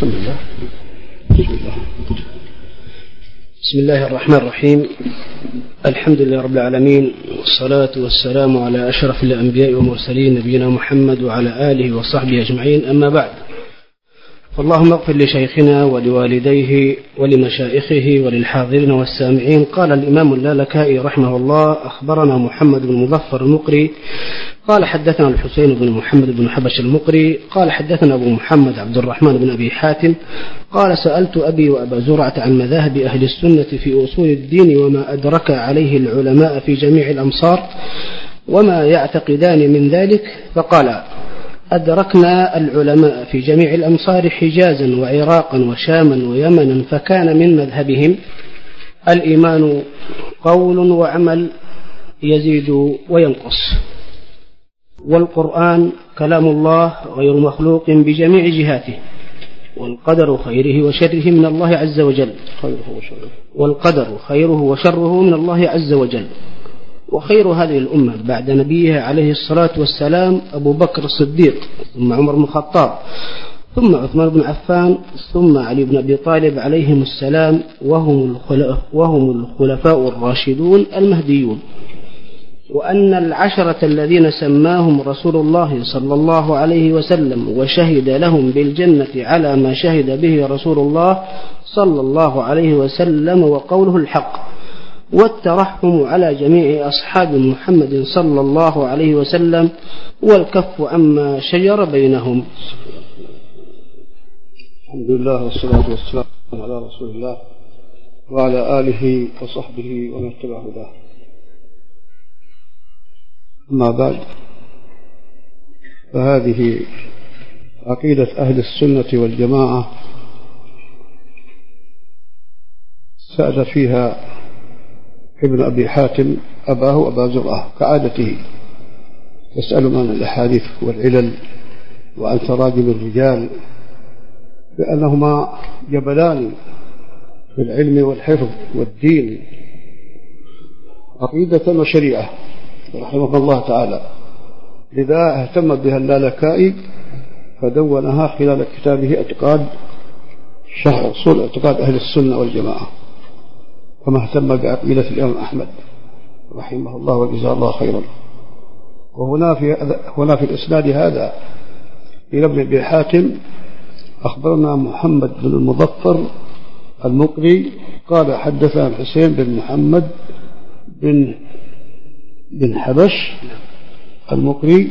بسم الله الرحمن الرحيم. الحمد لله رب العالمين، والصلاة والسلام على أشرف الأنبياء والمرسلين نبينا محمد وعلى آله وصحبه أجمعين، أما بعد. اللهم اغفر لشيخنا ولوالديه ولمشائخه وللحاضرين والسامعين. قال الإمام اللالكائي رحمه الله: أخبرنا محمد بن مذفر المقري قال حدثنا الحسين بن محمد بن حبش المقري قال حدثنا أبو محمد عبد الرحمن بن أبي حاتم قال: سألت أبي وأبا زرعة عن مذاهب أهل السنة في أصول الدين وما أدرك عليه العلماء في جميع الأمصار وما يعتقدان من ذلك، فقال: أدركنا العلماء في جميع الأمصار حجازا وعراقا وشاما ويمنا، فكان من مذهبهم الإيمان قول وعمل يزيد وينقص، والقرآن كلام الله غير مخلوق بجميع جهاته، والقدر خيره وشره من الله عز وجل، وخير هذه الأمة بعد نبيها عليه الصلاة والسلام أبو بكر الصديق، ثم عمر بن الخطاب، ثم عثمان بن عفان، ثم علي بن أبي طالب عليهم السلام، وهم الخلفاء الراشدون المهديون. وأن العشرة الذين سماهم رسول الله صلى الله عليه وسلم وشهد لهم بالجنة على ما شهد به رسول الله صلى الله عليه وسلم وقوله الحق، والترحم على جميع أصحاب محمد صلى الله عليه وسلم، والكف عما شجر بينهم. الحمد لله والصلاة والسلام على رسول الله وعلى آله وصحبه ومن اتبع هداه، أما بعد، فهذه عقيدة أهل السنة والجماعة سأل فيها ابن أبي حاتم أباه أبا زرعة كعادته، يسأل عن الأحاديث والعلل وعن تراجم الرجال، لأنهما جبلان في العلم والحفظ والدين عقيدة وشريعة رحمه الله تعالى، لذا اهتم بها اللالكائي فدونها خلال كتابه اعتقاد شرح أصول اعتقاد أهل السنة والجماعة، كما اهتم بعقيدة الإمام أحمد رحمه الله وجزاه الله خيرا. وهنا في الإسناد هذا إلى ابن أبي حاتم: أخبرنا محمد بن المظفر المقري قال حدثنا الحسين بن محمد بن حبش المقري،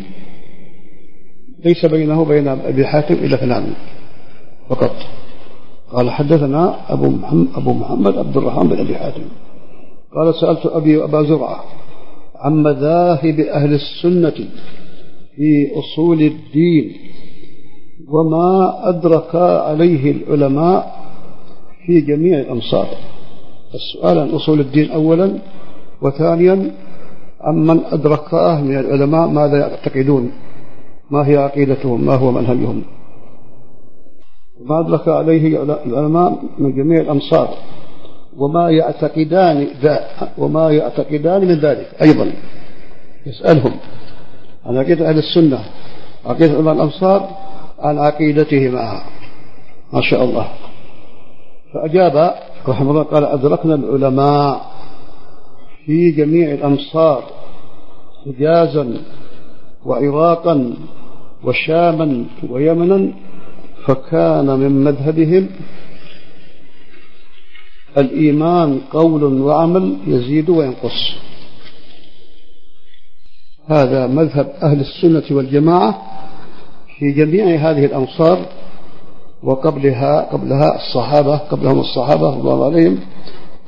ليس بينه وبين أبي حاتم إلا اثنان فقط. قال حدثنا أبو محمد عبد الرحمن بن أبي حاتم قال: سألت أبي وأبا زرعة عن مذاهب أهل السنة في أصول الدين وما أدرك عليه العلماء في جميع الأمصار. السؤال عن أصول الدين أولا، وثانيا عمن أدركاه من العلماء ماذا يعتقدون، ما هي عقيدتهم، ما هو منهجهم، ما أدرك عليه العلماء من جميع الأمصار وما يعتقدان من ذلك. أيضا يسألهم عن عقيدة أهل السنة، عقيدة علماء الأمصار، عن عقيدته معها. ما شاء الله. فأجاب رحمه الله قال: أدركنا العلماء في جميع الأمصار حجازا وعراقا وشاما ويمنا، فكان من مذهبهم الإيمان قول وعمل يزيد وينقص. هذا مذهب أهل السنة والجماعة في جميع هذه الأمصار، وقبلها الصحابة، قبلهم الصحابة رضي الله عليهم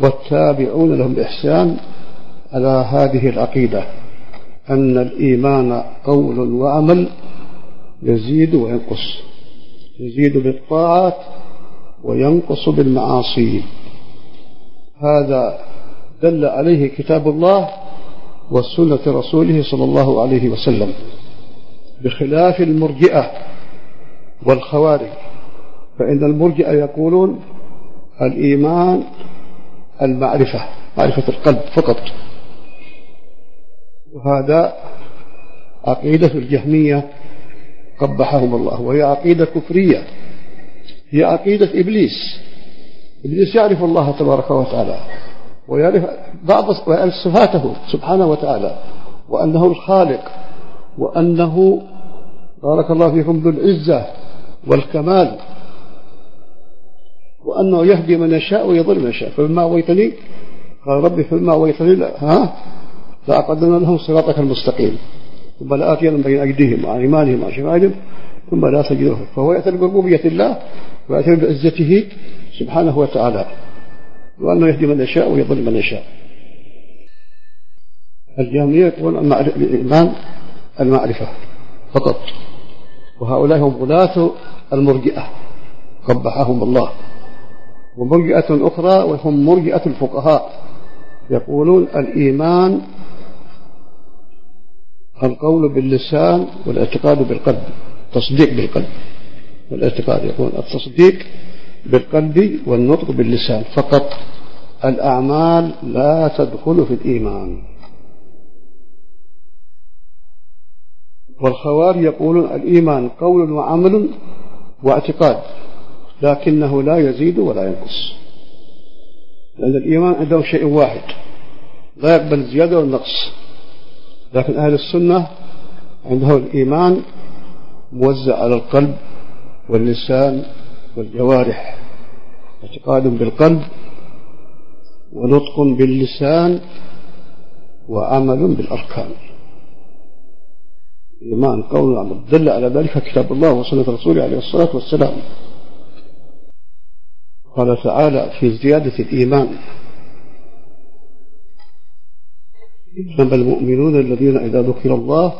والتابعون لهم بإحسان على هذه العقيدة، أن الإيمان قول وعمل يزيد وينقص، يزيد بالطاعات وينقص بالمعاصي. هذا دل عليه كتاب الله وسنة رسوله صلى الله عليه وسلم، بخلاف المرجئة والخوارج، فإن المرجئة يقولون الإيمان المعرفة، معرفة القلب فقط، وهذا عقيدة الجهمية قبحهم الله، وهي عقيدة كفرية هي عقيدة إبليس. إبليس يعرف الله تبارك وتعالى ويعرف بعض صفاته سبحانه وتعالى، وأنه الخالق، وأنه بارك الله فيكم ذو العزة والكمال، وأنه يهدي من يشاء ويضل من يشاء. فبما أويتني قال ربي فبما أويتني لأقعدن لهم صراطك المستقيم، ثم لآتينهم بين أيديهم وعن أيمانهم وعن شمائلهم ثم لا تجد لهم. فهو يأتي بربوبية الله ويأتي بعزته سبحانه وتعالى، وأنه يهدي من يشاء ويضل من يشاء. الجهمية يقولون الإيمان المعرفة فقط، وهؤلاء هم غلاة المرجئة قبحهم الله. ومرجئة أخرى وهم مرجئة الفقهاء يقولون الإيمان القول باللسان والاعتقاد بالقلب، تصديق بالقلب والاعتقاد. يقول التصديق بالقلب والنطق باللسان فقط، الأعمال لا تدخل في الإيمان. والخوارج يقولون الإيمان قول وعمل واعتقاد، لكنه لا يزيد ولا ينقص، لأن الإيمان عنده شيء واحد لا يقبل زيادة ولا نقص. لكن أهل السنة عندهم الإيمان موزع على القلب واللسان والجوارح، اعتقاد بالقلب ونطق باللسان وعمل بالأركان. الإيمان قول وعمل، دل على ذلك كتاب الله وسنة رسوله عليه الصلاة والسلام. قال تعالى في زيادة الإيمان: إنما المؤمنون الذين إذا ذكر الله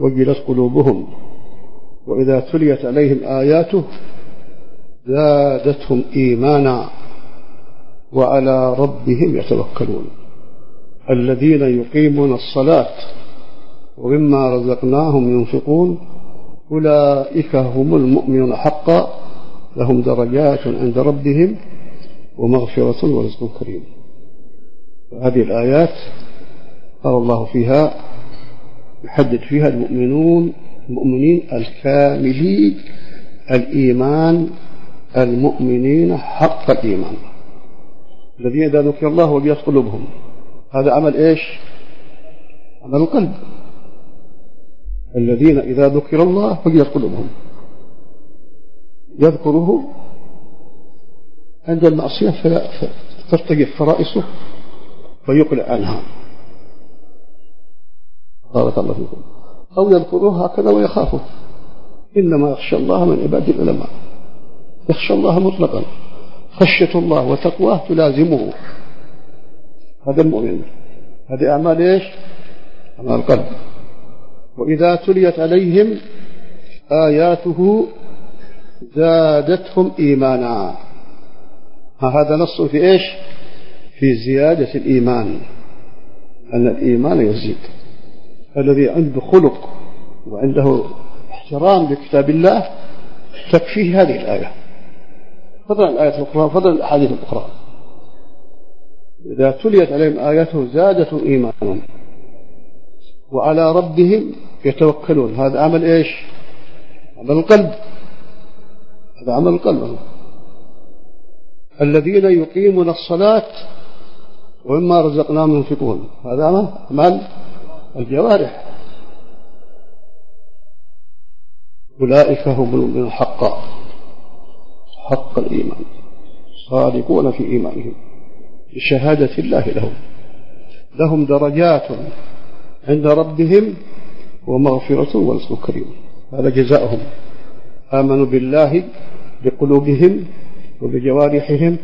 وجلت قلوبهم وإذا تليت عليهم آياته زادتهم إيمانا وعلى ربهم يتوكلون الذين يقيمون الصلاة ومما رزقناهم ينفقون أولئك هم المؤمنون حقا لهم درجات عند ربهم ومغفرة ورزق كريم. هذه الآيات قال الله فيها، يحدد فيها المؤمنين الكاملي الإيمان، المؤمنين حق الإيمان الذين إذا ذكر الله وجلت قلوبهم. هذا عمل إيش؟ عمل القلب. الذين إذا ذكر الله وجلت قلوبهم، يذكره عند المعصية فترتجف فرائصه ويقلع عنها بارك الله فيكم، أو يذكره هكذا ويخافه. إنما يخشى الله من عباد العلماء، يخشى الله مطلقا، خشية الله وتقواه تلازمه. هذا المؤمن، هذه أعمال إيش؟ أعمال القلب. وإذا تليت عليهم آياته زادتهم إيمانا، هذا نص في إيش؟ في زيادة الإيمان، أن الإيمان يزيد. الذي عنده خلق وعنده احترام لكتاب الله تكفيه هذه الآية، فضلا الآيات الأخرى، فضلا الأحاديث الأخرى. إذا تليت عليهم آياته زادتهم إيمانا وعلى ربهم يتوكلون، هذا عمل إيش؟ عمل القلب. هذا عمل القلب. الذين يقيمون الصلاة ومما رزقناهم ينفقون، هذا عمل الجوارح. أولئك هم من حق الإيمان، صادقون في إيمانهم بشهادة الله لهم درجات عند ربهم ومغفرة ورزق كريم. هذا جزاؤهم، آمنوا بالله بقلوبهم وبجوارحهم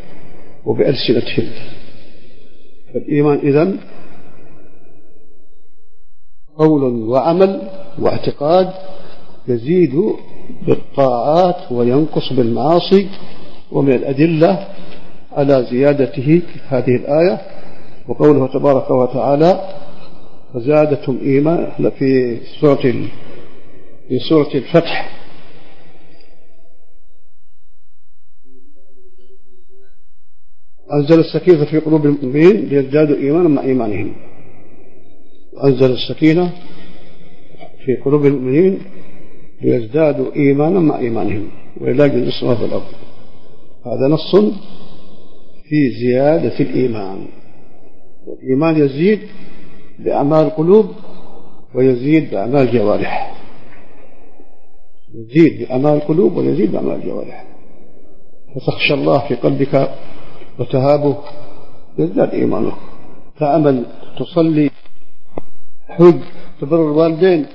وبألسنتهم. فالإيمان إذن قول وعمل واعتقاد، يزيد بالطاعات وينقص بالمعاصي. ومن الأدلة على زيادته هذه الآية وقوله تبارك وتعالى فزادتهم إيمانا في سورة الفتح. أنزل السكينة في قلوب المؤمنين ليزدادوا إيمانا مع إيمانهم. أنزل السكينة في قلوب المؤمنين ليزدادوا إيمانا مع إيمانهم. وعلاج النسوة في الأرض. هذا نص في زيادة الإيمان، والإيمان يزيد بأعمال القلوب ويزيد بأعمال الجوارح، يزيد بأعمال القلوب ويزيد بأعمال الجوارح. فتخشى الله في قلبك وتهابه يزداد إيمانك، تعمل، تصلي، حج، تبر الوالدين،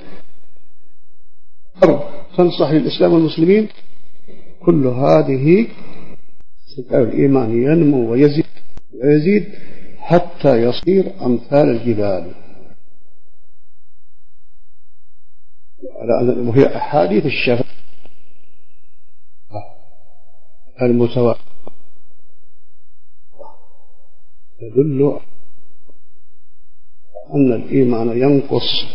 تنصح للإسلام والمسلمين، كل هذه الإيمان ينمو ويزيد ويزيد حتى يصير أمثال الجبال. وهي أحاديث الشافعي المتواترة تدل أن الإيمان ينقص،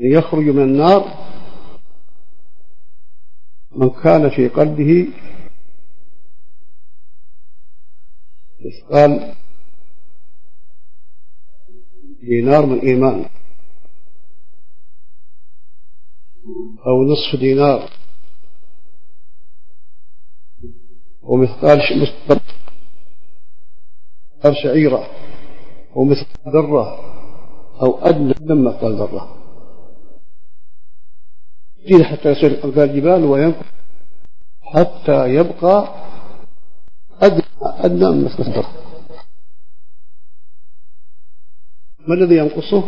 يخرج من النار من كان في قلبه مثقال دينار من إيمان، أو نصف دينار، ومثقال شعيرة، ومثقال ذرة، أو أدنى من مثقال ذرة، حتى يصير أمثال الجبال وينقص حتى يبقى أدنى من مثقال ذرة. ما الذي ينقصه؟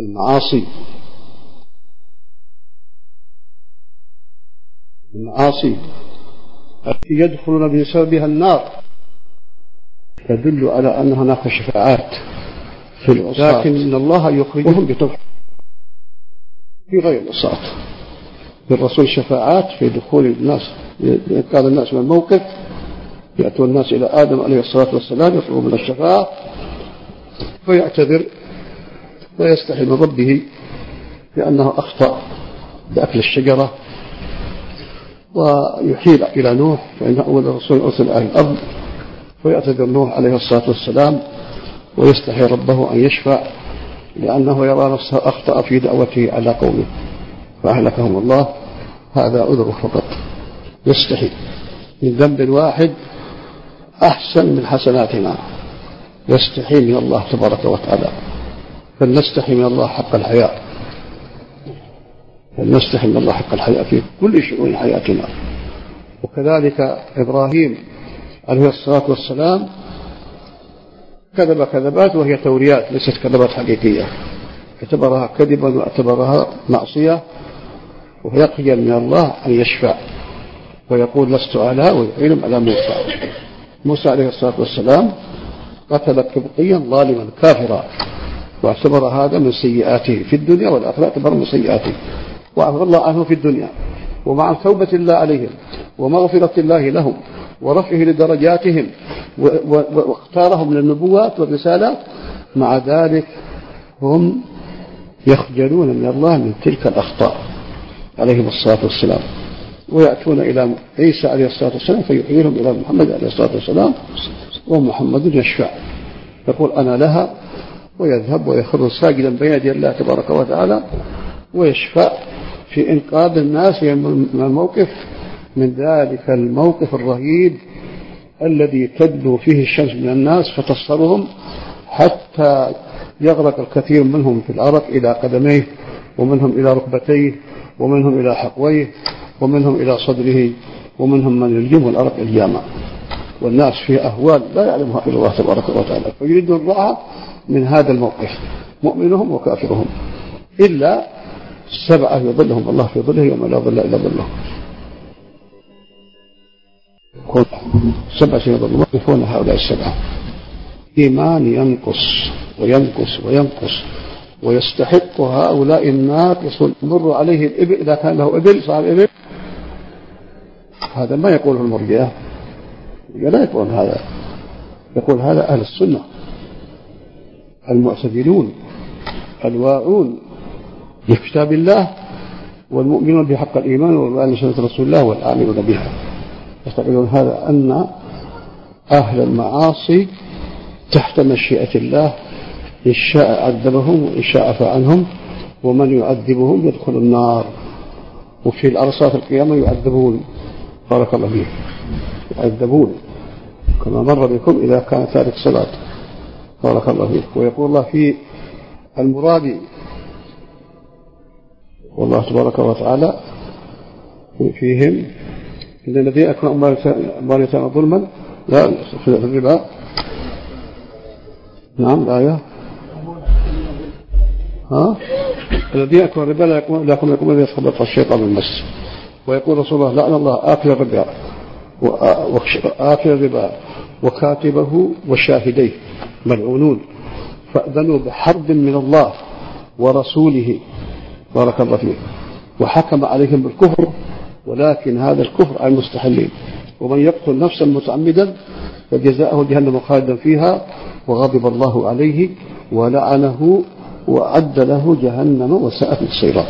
المعاصي، المعاصي التي يدخلون بسببها النار، تدل على أنها ناقص شفاعات في العصاة، لكن الله يخرجهم بتوحيد في غير العصاة. للرسول شفاعات في دخول الناس، قال الناس من الموقف، يأتوا الناس إلى آدم عليه الصلاة والسلام يطلبون من الشفاعة ويعتذر ويستحي من ربه لأنه أخطأ بأكل الشجرة، ويحيل إلى نوح فإن أول رسول أرسل أهل الأرض، ويعتذر نوح عليه الصلاة والسلام ويستحي ربه أن يشفع لأنه يرى نفسه أخطأ في دعوته على قومه فأهلكهم الله. هذا عذره فقط، يستحي من ذنب واحد أحسن من حسناتنا، يستحي من الله تبارك وتعالى. فلنستحي من الله حق الحياء، فلنستحي من الله حق الحياء في كل شؤون حياتنا. وكذلك إبراهيم عليه الصلاة والسلام كذب كذبات وهي توريات، ليست كذبات حقيقية، اعتبرها كذبا واعتبرها معصية، ويقيل من الله أن يشفع ويقول لست أعلى ويعلم على موسى. موسى عليه الصلاة والسلام قتل كبقيا ظالما كافرا، واعتبر هذا من سيئاته في الدنيا والآخرة، اعتبر من سيئاته وعفى الله عنه في الدنيا. ومع توبة الله عليهم ومغفرة الله لهم ورفعه لدرجاتهم واختارهم للنبوات والرسالات، مع ذلك هم يخجلون من الله من تلك الأخطاء عليهم الصلاة والسلام، ويأتون إلى عيسى عليه الصلاة والسلام فيحيلهم إلى محمد عليه الصلاة والسلام، ومحمد يشفع يقول أنا لها، ويذهب ويخر ساجدا بين يدي الله تبارك وتعالى ويشفع في إنقاذ الناس من الموقف، من ذلك الموقف الرهيب الذي تدلو فيه الشمس من الناس فتصفرهم حتى يغرق الكثير منهم في العرق إلى قدميه، ومنهم إلى ركبتيه، ومنهم إلى حقويه، ومنهم إلى صدره، ومنهم من يلجمه العرق الجامع، والناس في أهوال لا يعلمها إلا الله تبارك وتعالى، فيريدون الراحة من هذا الموقف، مؤمنهم وكافرهم، إلا سبعة يظلهم الله في ظله يوم لا ظل إلا ظله، سبعة يظلهم يقفون هؤلاء السبعة. إيمان ينقص وينقص وينقص، ويستحق هؤلاء الناقص المر عليه الإبل، إذا كان له إبل صاحب إبل، هذا ما يقوله المرجئة، لا يقول هذا، يقول هذا أهل السنة المعتدلون الواعون بكتاب الله والمؤمنون بحق الإيمان والمؤمنون بسنة رسول الله والعاملون بها، يستقلون هذا أن أهل المعاصي تحت مشيئة الله إن شاء أدبهم وإن شاء عفى عنهم، ومن يؤدبهم يدخل النار، وفي الأرصات القيامة يؤدبون. بارك الله فيك. يؤدبون كما مر بكم إذا كان تارك صلاة. بارك الله فيك. ويقول الله في المراد، والله تبارك وتعالى فيهم إن الذين أكلوا أموالهم ظلما لا في الربا. نعم الآية الذين أكلوا الربا لا يقومون لكم إلا يتخبطها الشيطان بالمس. ويقول رسول الله لعن الله آكل الربا وكاتبه وشاهديه ملعونون، فأذنوا بحرب من الله ورسوله. بارك الله فيه. وحكم عليهم بالكفر، ولكن هذا الكفر على المستحلين. ومن يقتل نفسا متعمدا فجزاؤه جهنم خالدا فيها وغضب الله عليه ولعنه وأعد له جهنم وساءت مصيرا.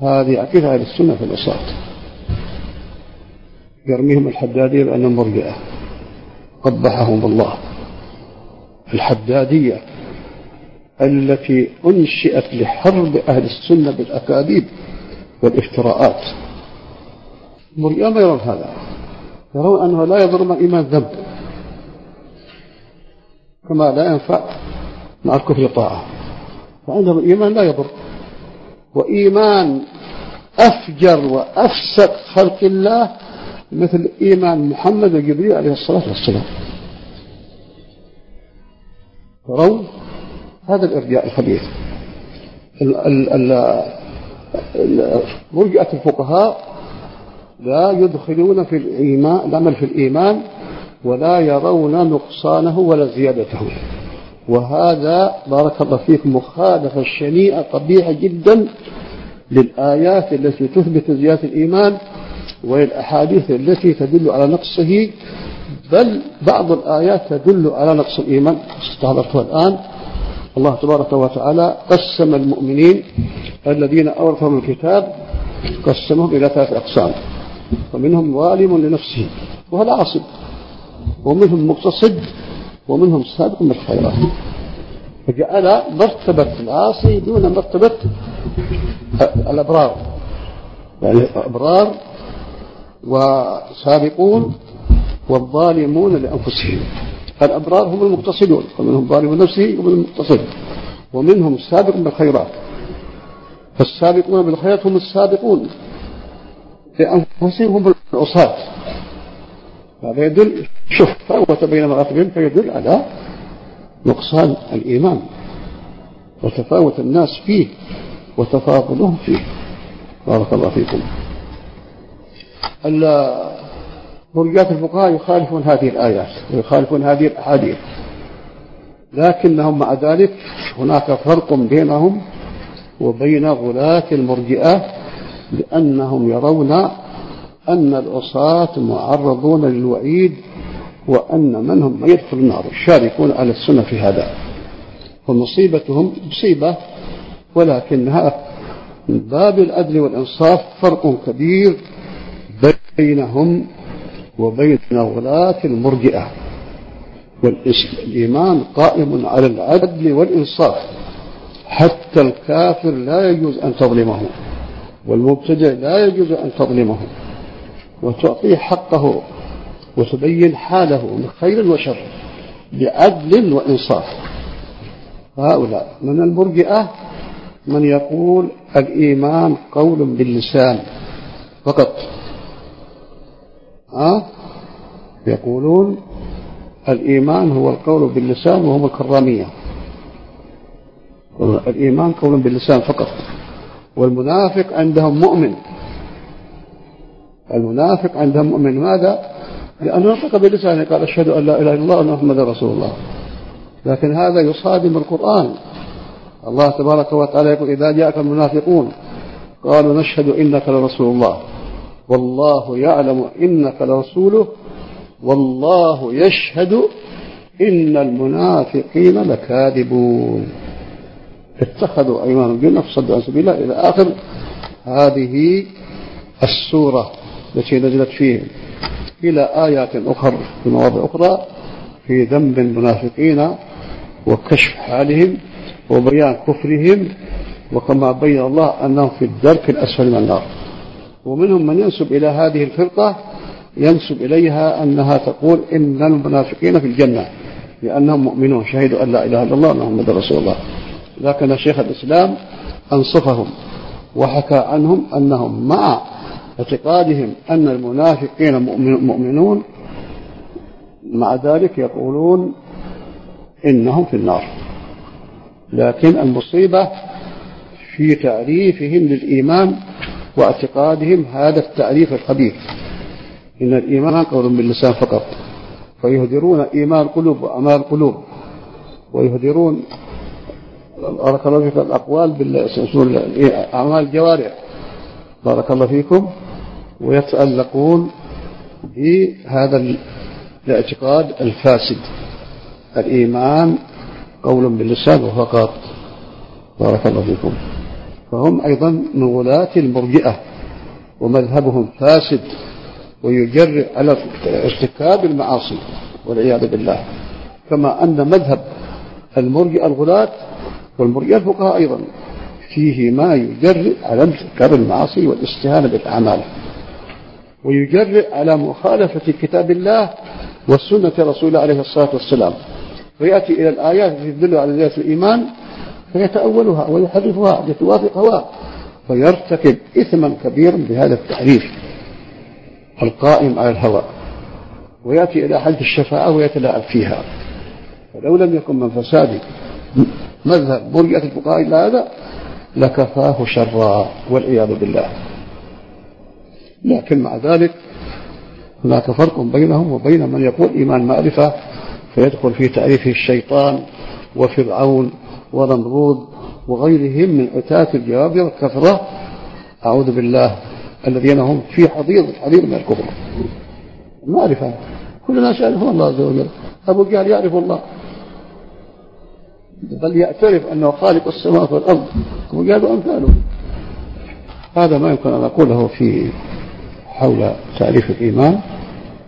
هذه عقيدة أهل السنة في الأصوات. يرميهم الحدادية بأنهم مرجئة، قبحهم الله. الحدادية التي أنشئت لحرب أهل السنة بالأكاذيب والافتراءات. مرجئة ما يرون هذا، يرون أنه لا يضر مع إيمان ذنب، كما لا ينفع مع الكفر طاعة. فعندهم الإيمان لا يضر، وإيمان أفجر وأفسق خلق الله مثل إيمان محمد وجبريل عليه الصلاة والسلام. ترون هذا الإرجاء الخبيث. مرجئة الفقهاء لا يدخلون في الإيمان، العمل في الإيمان، ولا يرون نقصانه ولا زيادته. وهذا بارك الله فيكم مخالفة شنيعة قبيحة جدا للآيات التي تثبت زيادة الإيمان وللأحاديث التي تدل على نقصه، بل بعض الآيات تدل على نقص الإيمان. استحضرتها الآن. الله تبارك وتعالى قسم المؤمنين الذين أورثهم الكتاب، قسمهم إلى 3 أقسام. ومنهم ظالم لنفسه وهو العاصي، ومنهم مقتصد، ومنهم سابق بالخيرات. فجعل مرتبة العاصي دون مرتبة الأبرار، يعني أبرار وسابقون والظالمون لأنفسهم. الأبرار هم المقتصدون، ومنهم ظالم نفسه ومنهم المقتصد ومنهم سابق بالخيرات. فالسابقون بالخيرات هم السابقون لأنفسهم، هم العصاة. هذا يدل وتبين مغافلهم، فيدل على نقصان الإيمان وتفاوت الناس فيه وتفاضلهم فيه. بارك الله فيكم. مرجئة الفقهاء يخالفون هذه الآيات ويخالفون هذه الأحاديث، لكنهم مع ذلك هناك فرق بينهم وبين غلاة المرجئة، لأنهم يرون أن العصاة معرضون للوعيد، وأن منهم ما يدخل النار. يشاركون على السنة في هذا، فمصيبتهم مصيبة، ولكنها من باب العدل والإنصاف. فرق كبير بينهم وبين غلاة المرجئة. والإيمان قائم على العدل والإنصاف، حتى الكافر لا يجوز أن تظلمه، والمبتدع لا يجوز أن تظلمه، وتعطيه حقه وتبين حاله من خير وشر بعدل وإنصاف. هؤلاء من المرجئة من يقول الإيمان قول باللسان فقط. يقولون الإيمان هو القول باللسان، وهم الكرامية. الإيمان قول باللسان فقط. والمنافق عندهم مؤمن. المنافق عندهم مؤمن، ماذا؟ لأنه نطق بلسانه قال أشهد أن لا إله إلا الله وأن محمدا رسول الله، لكن هذا يصادم القرآن. الله تبارك وتعالى يقول إذا جاءك المنافقون قالوا نشهد إنك لرسول الله والله يعلم إنك لرسوله والله يشهد إن المنافقين لكاذبون اتخذوا أيمانهم جنة فصدوا عن سبيل الله إلى آخر هذه السورة التي نزلت فيهم، إلى آيات أخرى في مواضع أخرى في ذنب المنافقين وكشف حالهم وبيان كفرهم، وكما بين الله أنهم في الدرك الأسفل من النار. ومنهم من ينسب إلى هذه الفرقة ينسب إليها أنها تقول إن المنافقين في الجنة لأنهم مؤمنون شهدوا أن لا إله إلا الله وأن محمد رسول الله. لكن شيخ الإسلام أنصفهم وحكى عنهم أنهم مع اعتقادهم أن المنافقين مؤمنون مع ذلك يقولون إنهم في النار. لكن المصيبة في تعريفهم للإيمان واعتقادهم هذا التعريف الخبيث، إن الإيمان قول باللسان فقط، فيهدرون إيمان القلوب وأعمال القلوب، ويهدرون بارك الله فيكم الأقوال بالأعمال الجوارح. بارك الله فيكم. ويتألقون بهذا الاعتقاد الفاسد، الإيمان قول باللسان فقط. بارك الله فيكم. فهم أيضا من غلاة المرجئة، ومذهبهم فاسد ويجرئ على ارتكاب المعاصي والعياذ بالله، كما أن مذهب المرجئة الغلاة والمرجئة الفقهاء أيضا فيه ما يجرئ على ارتكاب المعاصي والاستهانة بالأعمال، ويجرئ على مخالفة كتاب الله والسنة رسول عليه الصلاة والسلام، ويأتي إلى الآيات التي تدل على ذات الإيمان فيتأولها ويحرفها لتوافق هواه، فيرتكب إثما كبيرا بهذا التحريف القائم على الهوى، ويأتي إلى حد الشفاعة ويتلاعب فيها. فلو لم يكن من فساد مذهب مرجئة الفقهاء إلى هذا لكفاه شرا والعياذ بالله. لكن مع ذلك هناك فرق بينهم وبين من يقول إيمان معرفة فيدخل في تعريفه الشيطان وفرعون ونمرود وغيرهم من عتاة الجوابر الكفرة، أعوذ بالله، الذين هم في حضيض من الكفر. المعرفة كل الناس يعرفون الله عز وجل، أبو جهل يعرف الله بل يعترف أنه خالق السماوات والأرض، أبو جهل وأمثاله. هذا ما يمكن أن أقوله في حول تعريف الإيمان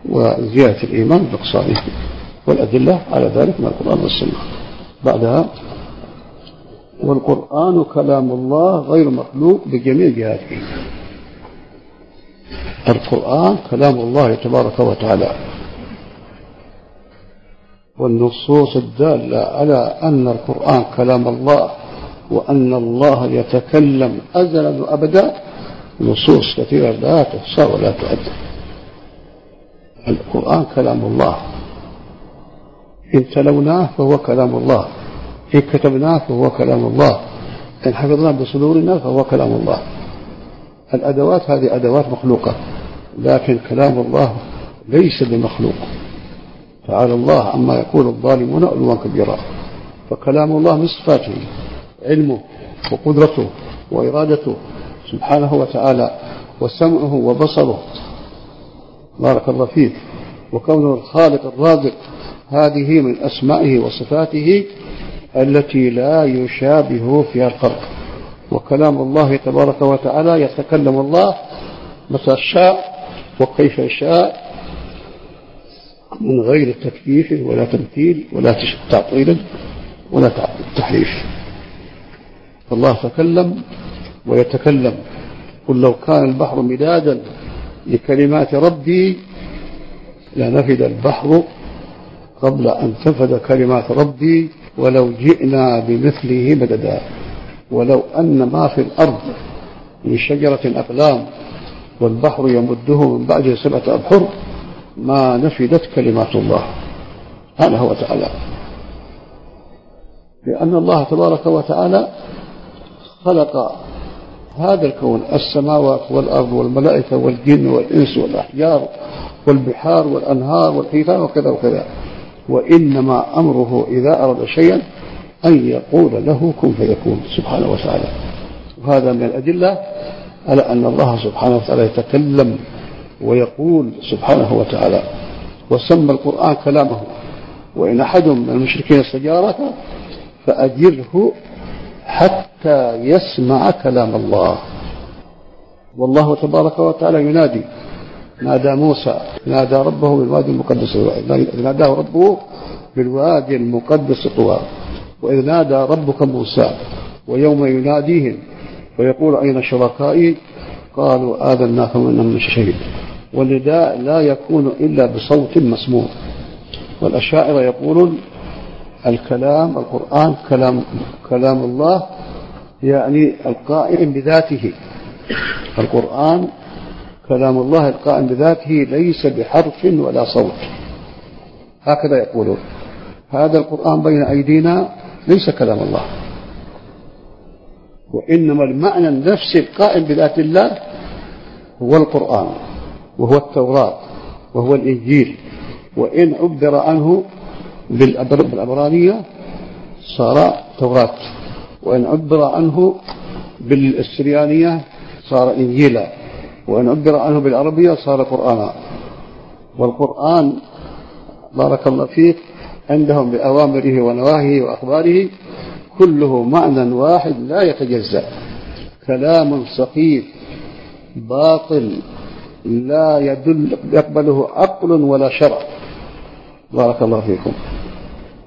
وزيادة الإيمان بإقصائه، والأدلة على ذلك من القرآن والسنة. بعدها والقرآن كلام الله غير مخلوق بجميع جهاته. القرآن كلام الله تبارك وتعالى، والنصوص الدالة على أن القرآن كلام الله وأن الله يتكلم أزلا وأبدا نصوص كثيرة لا تحصى ولا تعد. القرآن كلام الله، إن تلوناه فهو كلام الله، إن كتبناه فهو كلام الله، إن حفظناه بصدورنا فهو كلام الله. الأدوات هذه أدوات مخلوقة، لكن كلام الله ليس بمخلوق، تعالى الله عما يقول الظالمون علوا كبيرا. فكلام الله من صفاته علمه وقدرته وإرادته سبحانه وتعالى، وسمعه وبصره بارك الله فيه، وكونه الخالق الرازق، هذه من أسمائه وصفاته التي لا يشابه فيها الخلق. وكلام الله تبارك وتعالى يتكلم الله متى شاء وكيف شاء من غير تكييف ولا تمثيل ولا تعطيل ولا تحريف. الله تكلم ويتكلم. قل لو كان البحر مدادا لكلمات ربي لنفد البحر قبل أن تنفد كلمات ربي ولو جئنا بمثله مددا. ولو أن ما في الأرض من شجرة أقلام والبحر يمده من بعده 7 أبحر ما نفدت كلمات الله سبحانه وتعالى، لأن الله تبارك وتعالى خلق هذا الكون، السماوات والأرض والملائكة والجن والإنس والأحجار والبحار والأنهار والحيتان وكذا وكذا، وإنما أمره إذا أراد شيئا أن يقول له كن فيكون سبحانه وتعالى. وهذا من الأدلة على أن الله سبحانه وتعالى يتكلم ويقول سبحانه وتعالى، وسمى القرآن كلامه. وإن أحد من المشركين استجارك فأجره حتى يسمع كلام الله. والله تبارك وتعالى ينادي، نادى موسى، نادى ربه بالوادي المقدس، ناداه ربه بالوادي المقدس طوى. وإذ نادى ربك موسى ويوم يناديهم ويقول أين شركائي قالوا آذنا فمنا من شهيد. والنداء لا يكون إلا بصوت مسموع. والأشاعرة يقولون الكلام القرآن كلام الله يعني القائم بذاته. القرآن كلام الله القائم بذاته ليس بحرف ولا صوت. هكذا يقولون هذا القرآن بين أيدينا ليس كلام الله، وإنما المعنى النفسي القائم بذات الله هو القرآن وهو التوراة وهو الإنجيل. وإن عبر عنه بالعبرانية صار توراة، وإن عبر عنه بالسريانية صار إنجيلا، وإن عبر عنه بالعربية صار قرآنا. والقرآن بارك الله فيك عندهم بأوامره ونواهيه وأخباره كله معنى واحد لا يتجزأ، كلام سخيف باطل لا يقبله عقل ولا شرع. بارك الله فيكم.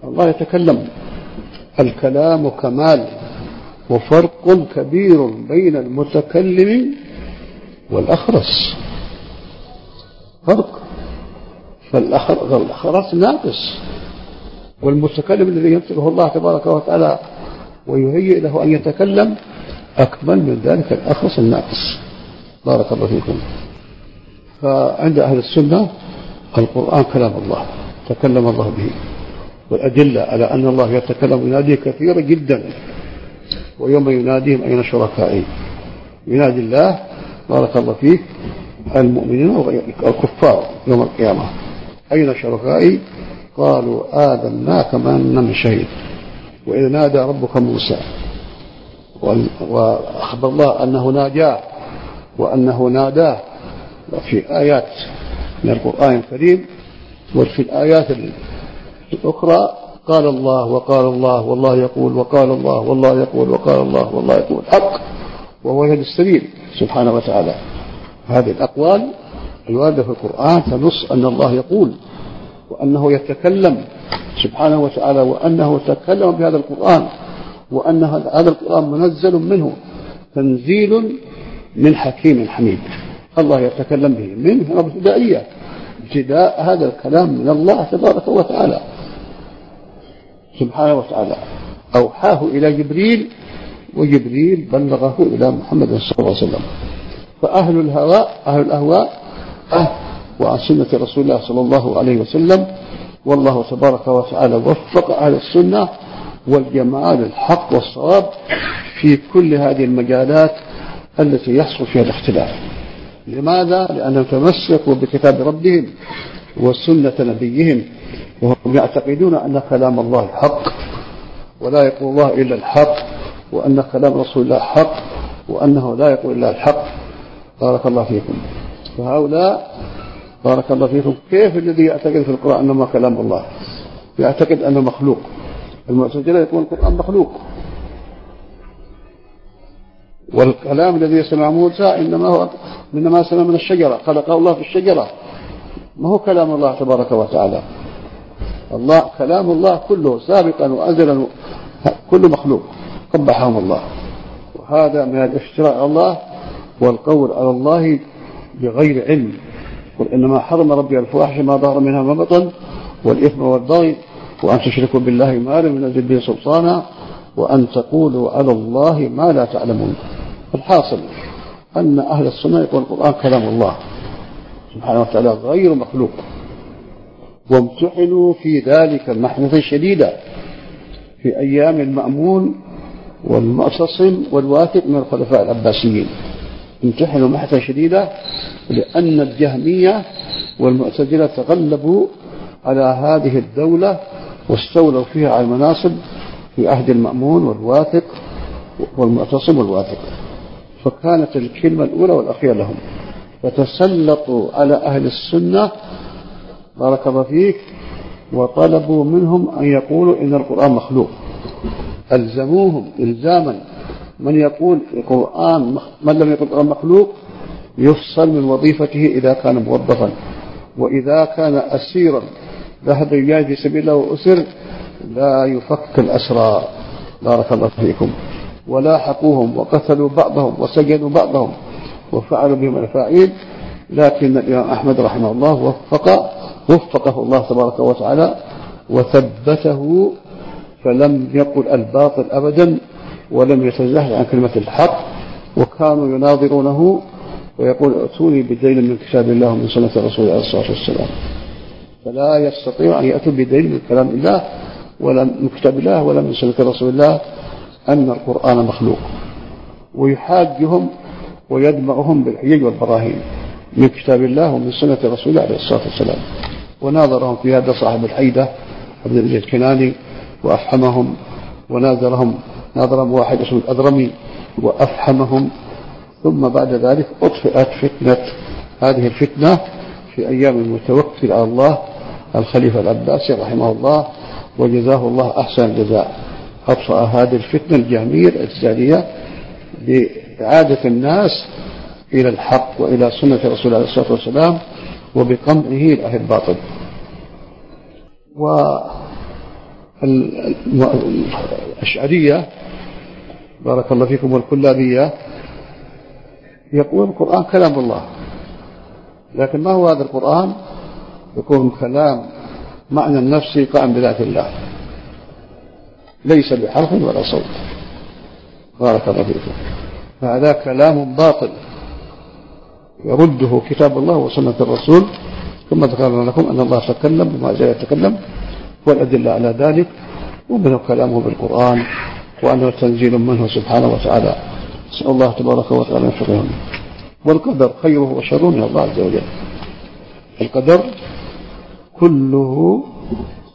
الله يتكلم، الكلام كمال، وفرق كبير بين المتكلم والأخرس، فرق. فالأخرس ناقص، والمتكلم الذي يمسكه الله تبارك وتعالى ويهيئ له أن يتكلم أكمل من ذلك الأخرس الناقص. بارك الله فيكم. فعند أهل السنة القرآن كلام الله تكلم الله به، والأدلة على أن الله يتكلم ويناديه كثيرة جدا. ويوم يناديهم أين شركائي، ينادي الله بارك الله فيه المؤمنين والكفار يوم القيامة أين شركائي قالوا آذناك ما لنا من شهيد. وإذ نادى ربك موسى، وأخبر الله أنه ناجاه وأنه ناداه في آيات من القرآن الكريم، وفي الآيات الأخرى قال الله وقال الله والله يقول وقال الله والله يقول وقال الله والله يقول حق، وهو يهدي السبيل سبحانه وتعالى. هذه الأقوال الواردة في القرآن تنص أن الله يقول وأنه يتكلم سبحانه وتعالى، وأنه تكلم بهذا القرآن، وأن هذا القرآن منزل منه تنزيل من حكيم حميد. الله يتكلم به منه ابتدائية، ابتداء هذا الكلام من الله تبارك وتعالى سبحانه وتعالى. أوحاه إلى جبريل، وجبريل بلغه إلى محمد صلى الله عليه وسلم. فأهل الهواء أهل الأهواء وعن سنة رسول الله صلى الله عليه وسلم، والله تبارك وتعالى وفق أهل السنة والجماعة للحق والصواب في كل هذه المجالات التي يحصل فيها الاختلاف. لماذا؟ لأنهم تمسكوا بكتاب ربهم وسنة نبيهم، وهم يعتقدون أن كلام الله الحق، ولا يقول الله إلا الحق، وأن كلام رسول الله حق، وأنه لا يقول إلا الحق. بارك الله فيكم. فهؤلاء بارك الله فيكم كيف الذي يعتقد في القرآن أنه ما كلام الله، يعتقد أنه مخلوق. المعتزلة يكون القرآن مخلوق، والكلام الذي يسمع موسى إنما هو إنما سمع من الشجرة، خلقه الله في الشجرة، ما هو كلام الله تبارك وتعالى. الله كلام الله كله سابقا وأزلا كله مخلوق، قبحهم الله. وهذا من الافتراء على الله والقول على الله بغير علم. قل إنما حرم ربي الفواحش ما ظهر منها ما بطن والإثم والبغي وأن تشركوا بالله ما لم ينزل به سلطانا وأن تقولوا على الله ما لا تعلمون. الحاصل أن أهل السنة يقول القرآن كلام الله سبحانه وتعالى غير مخلوق، وامتحنوا في ذلك المحنة الشديدة في أيام المأمون والمعتصم والواثق من الخلفاء العباسيين. امتحنوا محنة شديدة لأن الجهمية والمعتزلة تغلبوا على هذه الدولة واستولوا فيها على المناصب في عهد المأمون والواثق والمعتصم والواثق، فكانت الكلمة الأولى والأخيرة لهم، فتسلطوا على أهل السنة بارك الله فيك وطلبوا منهم أن يقولوا إن القرآن مخلوق. ألزموهم إلزاما، من يقول القرآن من لم يقل القرآن مخلوق يفصل من وظيفته إذا كان موظفا، وإذا كان أسيرا ذهب الجاهد في سبيل الله وأسر لا يفك الأسرى. بارك الله فيكم. ولاحقوهم وقتلوا بعضهم وسجنوا بعضهم وفعلوا بهم الفاعل، لكن الإمام أحمد رحمه الله وفقه الله تبارك وتعالى وثبته، فلم يقل الباطل أبدا ولم يتزهد عن كلمة الحق، وكانوا يناظرونه ويقول ائتوني بدين من كتاب الله ومن سنة رسوله عليه الصلاة والسلام، فلا يستطيع أن يأتوا بدين من كلام الله ولا من كتاب الله ولا من سنة رسول الله أن القرآن مخلوق، ويحاجهم ويدمعهم بالحجج والبراهين من كتاب الله ومن سنة رسوله عليه الصلاة والسلام. وناظرهم في هذا صاحب الحيدة عبد العزيز الكناني وأفحمهم، وناظرهم واحد اسمه الأذرمي وأفحمهم، ثم بعد ذلك أطفئت فتنة هذه الفتنة في أيام المتوكل على الله الخليفة العباسي رحمه الله وجزاه الله أحسن الجزاء، أطفأ هذه الفتنة الجهمية الإعتزالية بإعادة الناس إلى الحق وإلى سنة رسول الله صلى الله عليه وسلم وبقمعه لأهل الباطل. والأشعرية بارك الله فيكم والكلابية يقول القرآن كلام الله، لكن ما هو هذا القرآن؟ يكون كلام معنى النفسي قائم بذات الله، ليس بحرف ولا صوت. بارك الله فيكم. فهذا كلام باطل يرده كتاب الله وسنة الرسول، ثم ذكرنا لكم أن الله تكلم وما جاء يتكلم والأدلة على ذلك، ومنه كلامه بالقرآن وأنه تنزيل منه سبحانه وتعالى. نسأل الله تبارك وتعالى يفقهنا. والقدر خيره وشره من الله عز وجل، القدر كله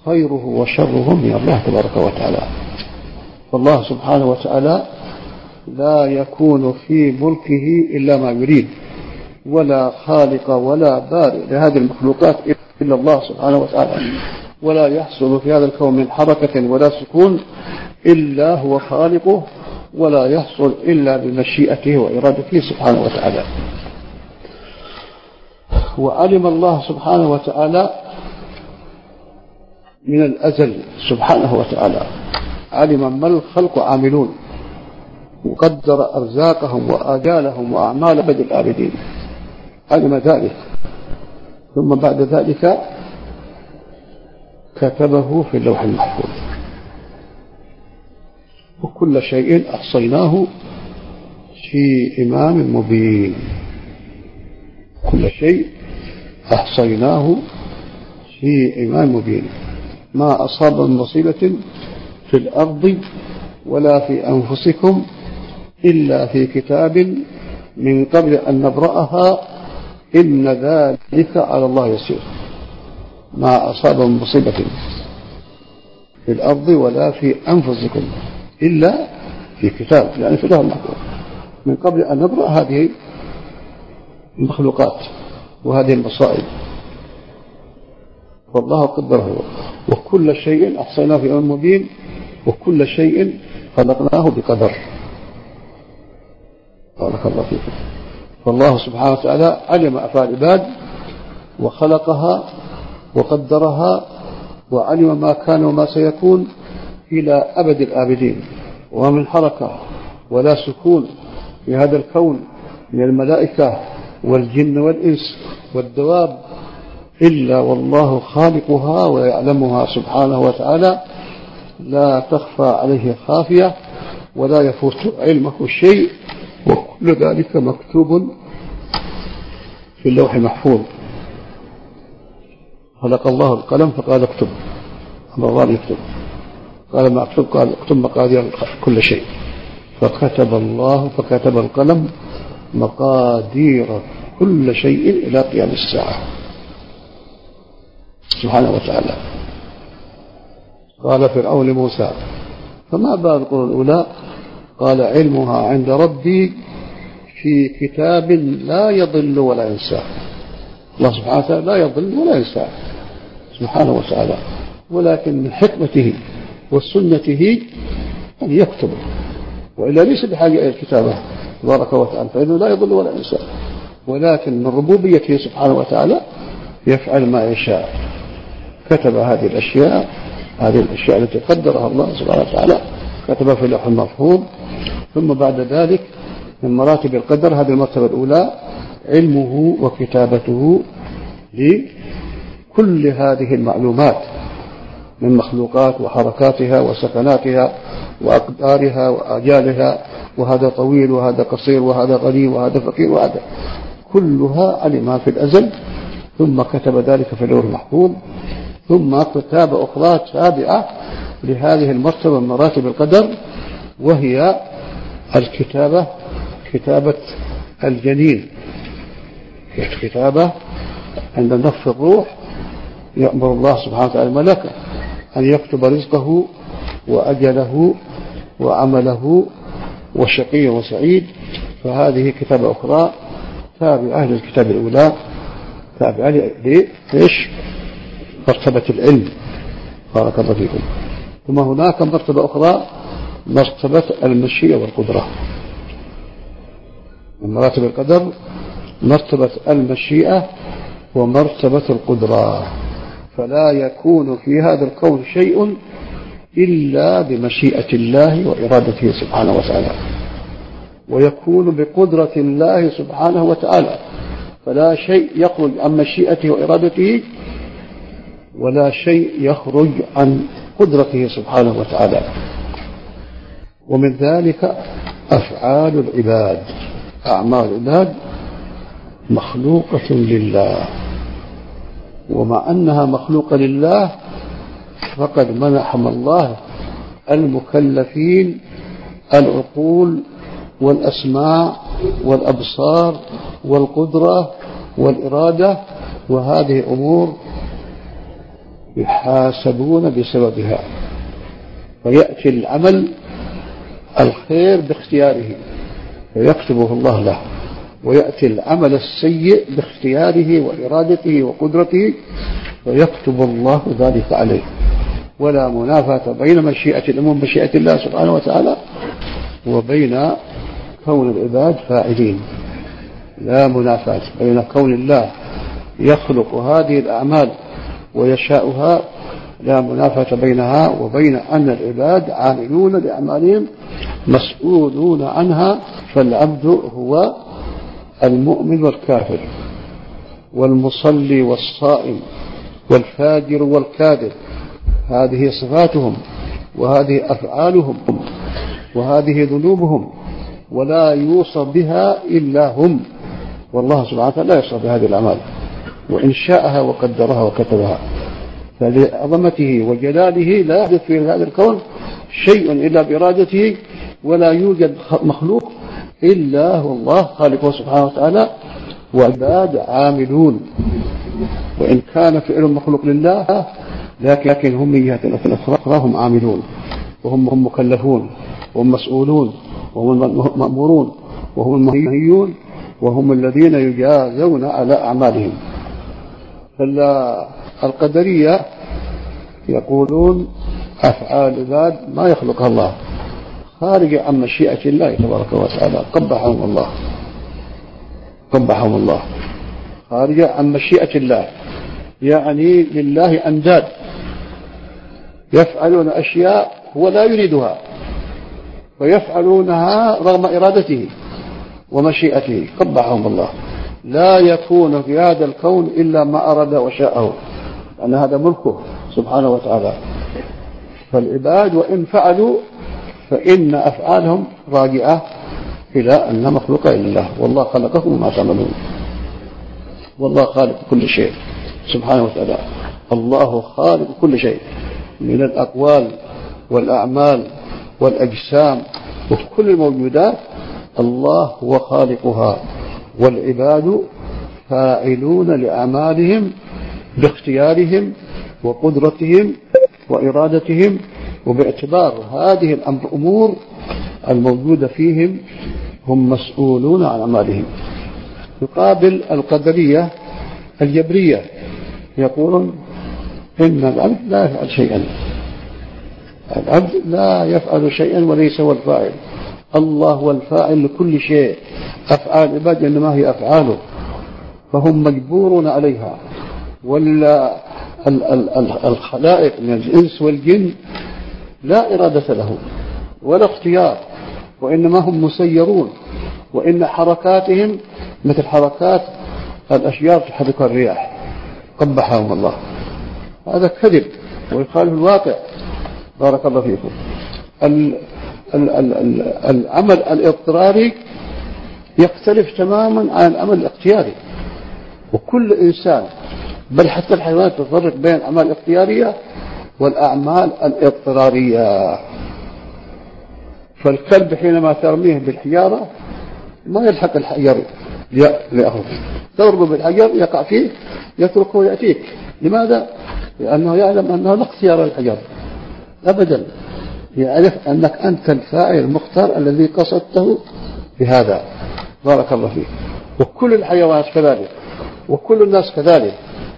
خيره وشره من الله تبارك وتعالى، فالله سبحانه وتعالى لا يكون في ملكه إلا ما يريد، ولا خالق ولا بارئ لهذه المخلوقات إلا الله سبحانه وتعالى، ولا يحصل في هذا الكون من حركة ولا سكون إلا هو خالقه، ولا يحصل إلا بمشيئته وإرادته سبحانه وتعالى. وعلم الله سبحانه وتعالى من الأزل سبحانه وتعالى، علم ما الخلق عاملون، وقدر أرزاقهم وآجالهم وأعمال عباد العابدين، علم ذلك، ثم بعد ذلك كتبه في اللوح المحفوظ، وكل شيء أحصيناه في إمام مبين، كل شيء أحصيناه في إمام مبين. ما أصاب من مصيبة في الأرض ولا في أنفسكم إلا في كتاب من قبل أن نبرأها إن ذلك على الله يسير. ما أصاب من مصيبة في الأرض ولا في أنفسكم إلا في كتاب، يعني في اللوح المحفوظ، من قبل أن نبرأ هذه المخلوقات وهذه المصائب، والله قدره. وكل شيء أحصيناه في يوم مبين، وكل شيء خلقناه بقدر. بارك الله فيكم. فالله سبحانه وتعالى علم أفعال العباد وخلقها وقدرها، وعلم ما كان وما سيكون إلى أبد الآبدين، ومن حركة ولا سكون في هذا الكون من الملائكة والجن والإنس والدواب إلا والله خالقها ويعلمها سبحانه وتعالى، لا تخفى عليه خافية ولا يفوت علمه شيء، وكل ذلك مكتوب في اللوح المحفوظ. خلق الله القلم فقال اكتب، أمر الله يكتب، قال ما اكتب، قال اكتب مقادير كل شيء، فكتب الله، فكتب القلم مقادير كل شيء إلى قيام الساعة سبحانه وتعالى. قال فرعون لموسى فما بال القرون الأولى، قال علمها عند ربي في كتاب لا يضل ولا ينسى. الله سبحانه وتعالى لا يضل ولا ينسى سبحانه وتعالى، ولكن من حكمته وسنته أن يكتب، وإلا ليس بحاجة إلى الكتابة تبارك وتعالى، فإنه لا يضل ولا ينسى، ولكن من ربوبيته سبحانه وتعالى يفعل ما يشاء، كتب هذه الأشياء هذه الأشياء التي قدرها الله سبحانه وتعالى كتبها في اللوح المحفوظ. ثم بعد ذلك من مراتب القدر هذه المرتبة الأولى علمه وكتابته لكل هذه المعلومات من مخلوقات وحركاتها وسكناتها وأقدارها وأجالها، وهذا طويل وهذا قصير وهذا غني وهذا فقير وهذا، كلها علمها في الأزل ثم كتب ذلك في اللوح المحفوظ. ثم كتاب أخرى تابعة لهذه المرتبة من مراتب القدر وهي الكتابة، كتابة الجنين. الكتابة عند نفخ الروح يأمر الله سبحانه وتعالى الملك أن يكتب رزقه وأجله وعمله وشقي وسعيد، فهذه كتابة أخرى تابعة للكتاب الأولى تابعة لإيش؟ مرتبة العلم. بارك الله فيكم. ثم هناك مرتبة أخرى مرتبة المشيئة والقدرة. من مراتب القدر مرتبة المشيئة ومرتبة القدرة، فلا يكون في هذا الكون شيء إلا بمشيئة الله وإرادته سبحانه وتعالى، ويكون بقدرة الله سبحانه وتعالى، فلا شيء يخرج عن مشيئته وإرادته ولا شيء يخرج عن قدرته سبحانه وتعالى. ومن ذلك أفعال العباد، أعمال العباد مخلوقة لله، ومع أنها مخلوقة لله فقد منحهم الله المكلفين العقول والأسماع والأبصار والقدرة والإرادة، وهذه أمور يحاسبون بسببها، فيأتي العمل الخير باختياره فيكتبه الله له، ويأتي العمل السيء باختياره وإرادته وقدرته ويكتب الله ذلك عليه، ولا منافاة بين مشيئة الأمور مشيئة الله سبحانه وتعالى وبين كون العباد فاعلين، لا منافاة بين كون الله يخلق هذه الأعمال ويشاؤها، لا منافاة بينها وبين أن العباد عاملون لأعمالهم مسؤولون عنها، فالعبد هو المؤمن والكافر والمصلي والصائم والفاجر والكاذب، هذه صفاتهم وهذه أفعالهم وهذه ذنوبهم، ولا يوصى بها إلا هم، والله سبحانه وتعالى لا يوصى بهذه الأعمال وإن شاءها وقدرها وكتبها، فلعظمته وجلاله لا يحدث في هذا الكون شيء إلا بإرادته، ولا يوجد مخلوق إلا هو الله خالقه سبحانه وتعالى، وعباد عاملون، وإن كان فعل مخلوق لله لكن هم من جهة الأخرى هم عاملون وهم مكلفون وهم مسؤولون وهم المأمورون وهم المنهيون وهم الذين يجازون على أعمالهم. القدرية يقولون أفعال العباد ما يخلقها الله خارجة عن مشيئة الله تبارك وتعالى، قبحهم الله خارجة عن مشيئة الله، يعني لله أنداد يفعلون أشياء هو لا يريدها ويفعلونها رغم إرادته ومشيئته، قبحهم الله. لا يكون في هذا الكون إلا ما أراد وشاءه، أن هذا ملكه سبحانه وتعالى، فالعباد وإن فعلوا فإن أفعالهم راجعة إلى أن مخلوقة لله، والله خلقكم وما تعملون، والله خالق كل شيء سبحانه وتعالى، الله خالق كل شيء من الأقوال والأعمال والأجسام وكل الموجودات، الله هو خالقها، والعباد فاعلون لأعمالهم باختيارهم وقدرتهم وإرادتهم، وباعتبار هذه الأمور الموجودة فيهم هم مسؤولون عن أعمالهم. يقابل القدرية الجبرية يقولون إن العبد لا يفعل شيئا، العبد لا يفعل شيئا وليس هو الفاعل، الله هو الفاعل لكل شيء، أفعال العباد إنما هي أفعاله فهم مجبورون عليها، ولا الخلائق من الإنس والجن لا إرادة لهم ولا اختيار، وإنما هم مسيرون، وإن حركاتهم مثل حركات الأشجار تحرك الرياح، قبحهم الله. هذا كذب ويخالف الواقع. بارك الله فيكم. العمل الاضطراري يختلف تماما عن العمل الاختياري، وكل إنسان بل حتى الحيوانات تفرق بين الأعمال الاختيارية والأعمال الاضطرارية. فالكلب حينما ترميه بالحجارة ما يلحق الحجر لأخذ، تضربه بالحجر يقع فيه يتركه يأتيك. لماذا؟ لأنه يعلم أنه لا اختيار الحجر أبدا، يعرف أنك أنت الفاعل المختار الذي قصدته بهذا. بارك الله فيك. وكل الحيوانات كذلك وكل الناس كذلك.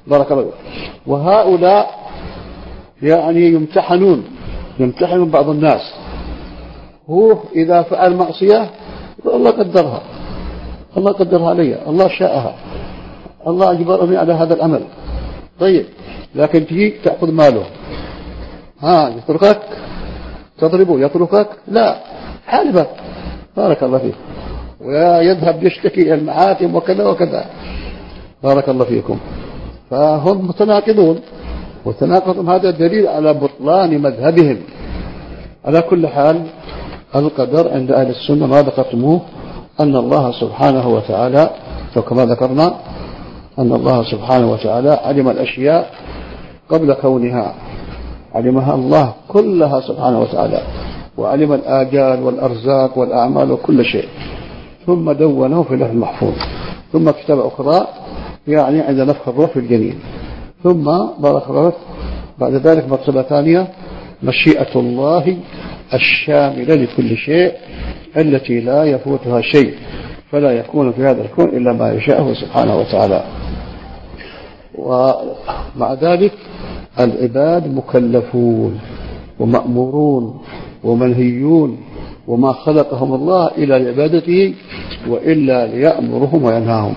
بارك الله. وهؤلاء يعني يمتحنون بعض الناس. هو إذا فعل معصية الله قدرها، الله قدرها علي، الله شاءها، الله أجبرني على هذا العمل. طيب، لكن تجيك تأخذ ماله، يتركك، تضربه، يتركك، لا، حالبك. بارك الله فيك. ويذهب يشتكي المحاكم وكذا وكذا. بارك الله فيكم. فهم متناقضون، وتناقضهم هذا دليل على بطلان مذهبهم. على كل حال، القدر عند أهل السنة ما ذكرتموه، أن الله سبحانه وتعالى، وكما ذكرنا أن الله سبحانه وتعالى علم الأشياء قبل كونها، علمها الله كلها سبحانه وتعالى، وعلم الآجال والأرزاق والأعمال وكل شيء، ثم دونه في اللوح المحفوظ، ثم كتب أخرى يعني عند نفخ الروح في الجنين، ثم بعد ذلك مرتبة ثانية مشيئة الله الشاملة لكل شيء التي لا يفوتها شيء، فلا يكون في هذا الكون إلا ما يشاءه سبحانه وتعالى. ومع ذلك العباد مكلفون ومأمورون ومنهيون، وما خلقهم الله إلا لعبادته وإلا ليأمرهم وينهاهم،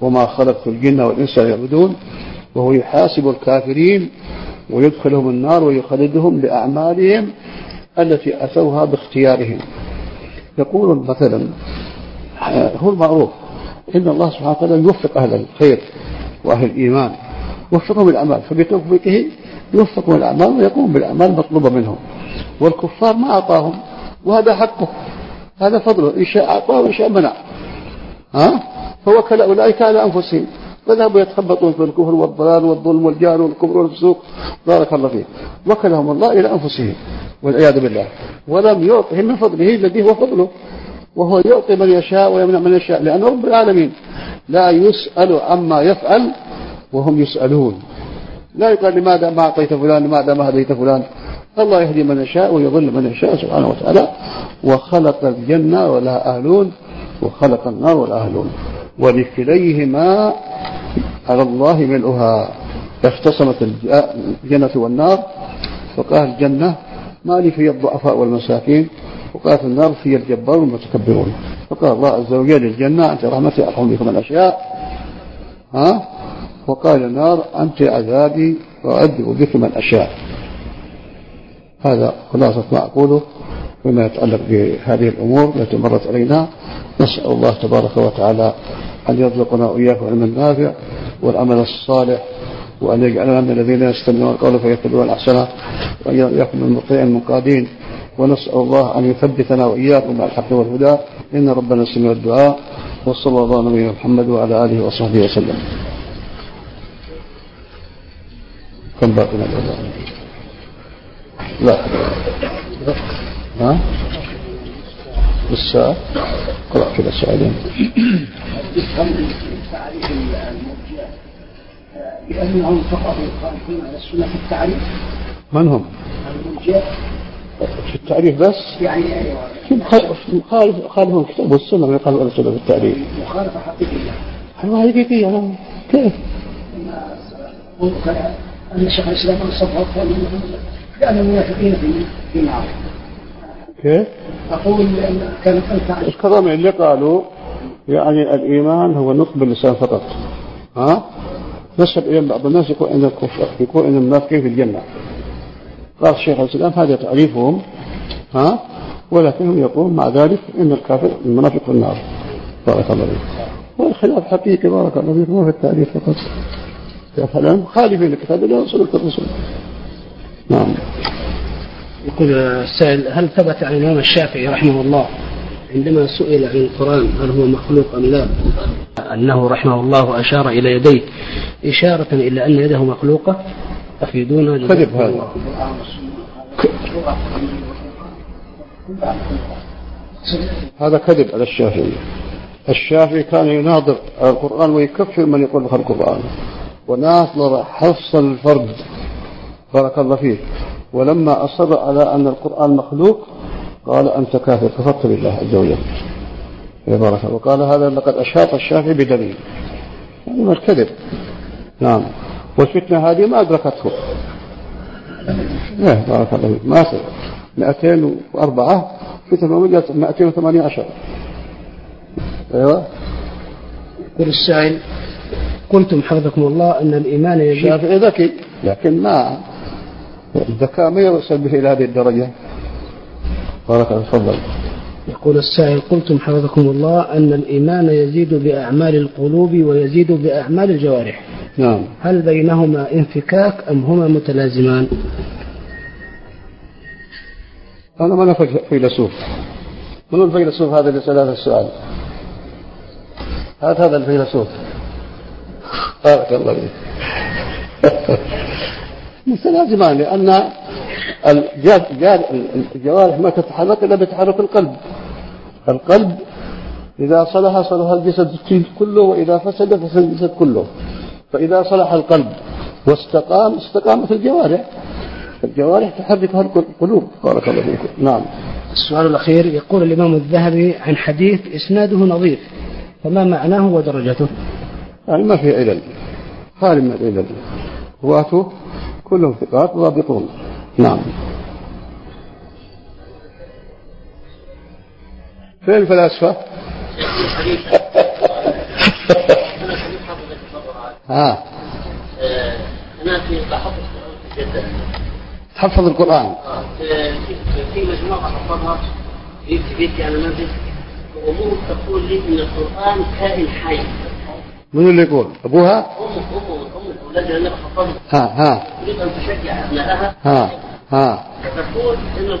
وما خلقت الجن والإنس ليعبدون، وهو يحاسب الكافرين ويدخلهم النار ويخلدهم لأعمالهم التي أسوها باختيارهم. يقول مثلا، هو المعروف إن الله سبحانه وتعالى يوفق أهل الخير وأهل الإيمان، يوفقهم الأعمال، فبتوفيقه يوفقهم الأعمال ويقوم بالأعمال المطلوبة منهم، والكفار ما أعطاهم، وهذا حقه، هذا فضله، إن شاء أعطاه وإن شاء منع. فوكل أولئك على أنفسهم، فذهبوا يتخبطون في الكفر والضلال والظلم والجهل والكبر والفسوق. بارك الله فيه. وكلهم الله إلى أنفسهم والعياذ بالله، ولم يعطهم من فضله الذي هو فضله، وهو يعطي من يشاء ويمنع من يشاء، لأن رب العالمين لا يسأل عما يفعل وهم يسألون. لا يقال لماذا ما أعطيت فلان، لماذا ما هديت فلان. الله يهدي من يشاء ويضل من يشاء سبحانه وتعالى. وخلق الجنة ولا أهلون، وخلق النار ولا أهلون، ولكليهما على الله ملؤها. اختصمت الجنة والنار، فقال الجنة ما لي في الضعفاء والمساكين، وقال النار في الجبار والمتكبرون. فقال الله عز وجل الجنة أنت رحمتي أرحم بكم الأشياء، وقال النار أنت عذابي وأعذب بكم الأشياء. هذا خلاصة ما أقوله فيما يتعلق بهذه الأمور التي مرت علينا. نسأل الله تبارك وتعالى أن يرزقنا وإياكم العلم النافع والعمل الصالح، وأن يجعلنا من الذين يستمعون القول فيتبعون أحسنه، وأن يجعلنا من المطيعين المنقادين. ونسأل الله أن يثبتنا وإياكم على الحق والهدى، إن ربنا سميع الدعاء. وصلى الله على نبينا محمد وعلى آله وصحبه وسلم. كم باقينا؟ لا بالساعة. قرأ كده سؤالين. تعريف المرجئة لأنهم فقهوا الخالفين على السنة في التعريف. من هم؟ المرجئة في التعريف بس. يعني أيوة. خالفهم الكتاب والسنة من قالوا السنة في التعريف. مخالفة حقيقية. حقيقية كيف؟ أن شيخ الإسلام صفحة كان المنافقين في معه. كيف؟ أقول لأن كانت أنت. الكلام اللي قالوا يعني الإيمان هو نطق باللسان فقط. نسب إلى بعض الناس يقول إن الكفر يقول إن المنافقين في الجنة. قال الشيخ الإسلام هذا تعريفهم ولكنهم يقول مع ذلك إن الكافر المنافق في النار. بارك الله فيك. والخلاف حقيقي بارك الله فيك ما في التعريف فقط. فلان خالفين الكتاب لا يصل الرسول. نعم. يقول السائل هل ثبت عن الإمام الشافعي رحمه الله عندما سئل عن القرآن هل هو مخلوق أم لا أنه رحمه الله أشار إلى يديه إشارة إلى أن يده مخلوقة؟ أفيدونا. كذب هذا. هذا كذب على الشافعي. الشافعي كان يناظر القرآن ويكفر من يقول خلق القرآن وناظر حفص الفرد بارك الله فيه. ولما أصر على أن القرآن مخلوق قال أنت كافر كفرت بالله عز وجل بارك. وقال هذا لقد أشاط الشافعي بدليل يعني الكذب. نعم. والفتنة هذه ما أدركته لا بارك الله فيه. ما أصر 204 في تمامية 218. أيوة. يقول السائل قلتم حفظكم الله أن الإيمان يجب. الشافعي ذكي لكن ما الذكاء ما يوصل به إلى هذه الدرجة. بارك الله فيك. يقول السائل قلتم حفظكم الله أن الإيمان يزيد بأعمال القلوب ويزيد بأعمال الجوارح. نعم. هل بينهما انفكاك أم هما متلازمان؟ أنا ما أنا فيلسوف. من الفيلسوف هذا اللي سأل هذا السؤال؟ هذا الفيلسوف. بارك الله فيك. متلازمان لأن الجوارح ما تتحرك إلا بتحرك القلب. القلب إذا صلح صلح الجسد كله وإذا فسد فسد الجسد كله. فإذا صلح القلب واستقام استقامت الجوارح. الجوارح تحركها القلوب. بارك الله فيكم. نعم. السؤال الأخير يقول الإمام الذهبي عن حديث إسناده نظيف فما معناه ودرجته؟ يعني ما في علل خالي من العلل رواته كلهم ثقات ضابطون. نعم. فين الفلاسفة؟ ها أنا في تحفظ جدا تحفظ القرآن في مجموعة حفظها في بيتي على منزل وأمور تقول لي إن القرآن كائن حي. من اللي يقول؟ أبوها؟ أمه لأن أنا بحفظها. تريد أن تشجع أبنائها. تقول إن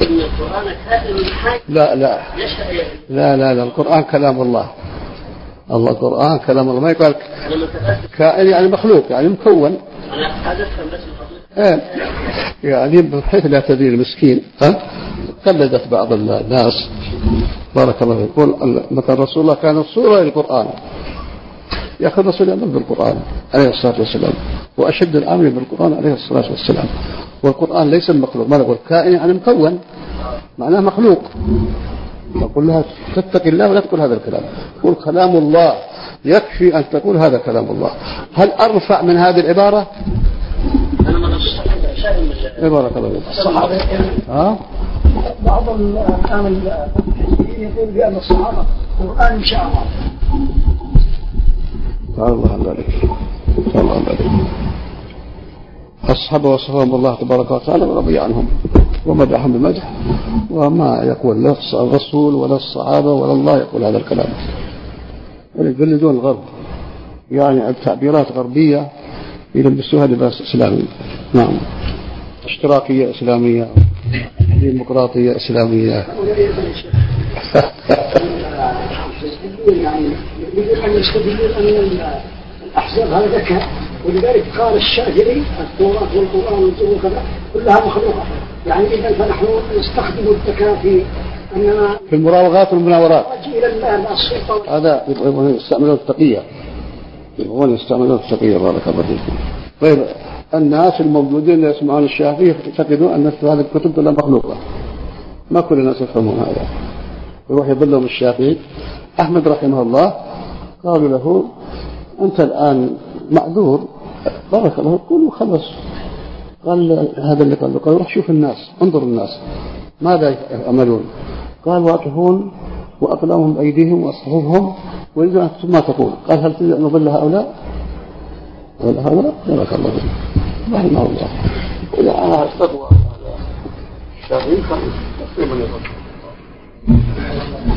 القرآن كائن حي. لا القرآن كلام الله. الله القرآن كلام الله ما يقال كائن يعني مخلوق يعني مكون. أنا أفهم بس يعني بحيث لا تدري المسكين قلدت بعض الناس. بارك الله فيك. يقول مثلا رسول الله كان صورة للقرآن يأخذ رسول الله بالقرآن عليه الصلاة والسلام وأشد الأمر بالقرآن عليه الصلاة والسلام. والقرآن ليس مخلوق ما نقول كائن يعني مكون معناه مخلوق. نقول لها تتقي الله ولا تقول هذا الكلام قل كلام الله يكفي أن تقول هذا كلام الله. هل أرفع من هذه العبارة؟ بارك الله فيك. بعض الأحكام يقول بأن الصحابة قرآن مشاعر. الله عليك. الصحابة وصفهم الله تبارك وتعالى ورضي عنهم ومدحهم بمدح وما يقول لا الرسول ولا الصحابة ولا الله يقول هذا الكلام. يقلدون الغرب يعني التعبيرات غربية يلبسوها لباس إسلامي. نعم. اشتراكية إسلامية ديمقراطية إسلامية. يعني يريد أن يستدلون أن الأحزاب هذا ذكاء ولذلك قال الشافعي التوراة والقرآن وكذا كلها مخلوقة يعني إذا فنحن نستخدم الذكاء في أننا في المراوغات والمناورات هذا يستعملون التقية بارك الله فيكم. طيب الناس الموجودين يسمعون الشافعي يعتقدون أن هذه الكتب كلها مخلوقة ما كل الناس يفهمون هذا يروح يضلهم الشافعي. أحمد رحمه الله قالوا له أنت الآن معذور بارك الله كله خلص. قال هذا اللي قال له قال روح شوف الناس انظر الناس ماذا يعملون. قال واقفون وأقلامهم بأيديهم وأصحابهم وإذا ما تقول. قال هل تجد أن أضل هؤلاء هذا بارك الله فيه رحمه الله. إذا أنا التقوى على الشافعي فإن تقوى من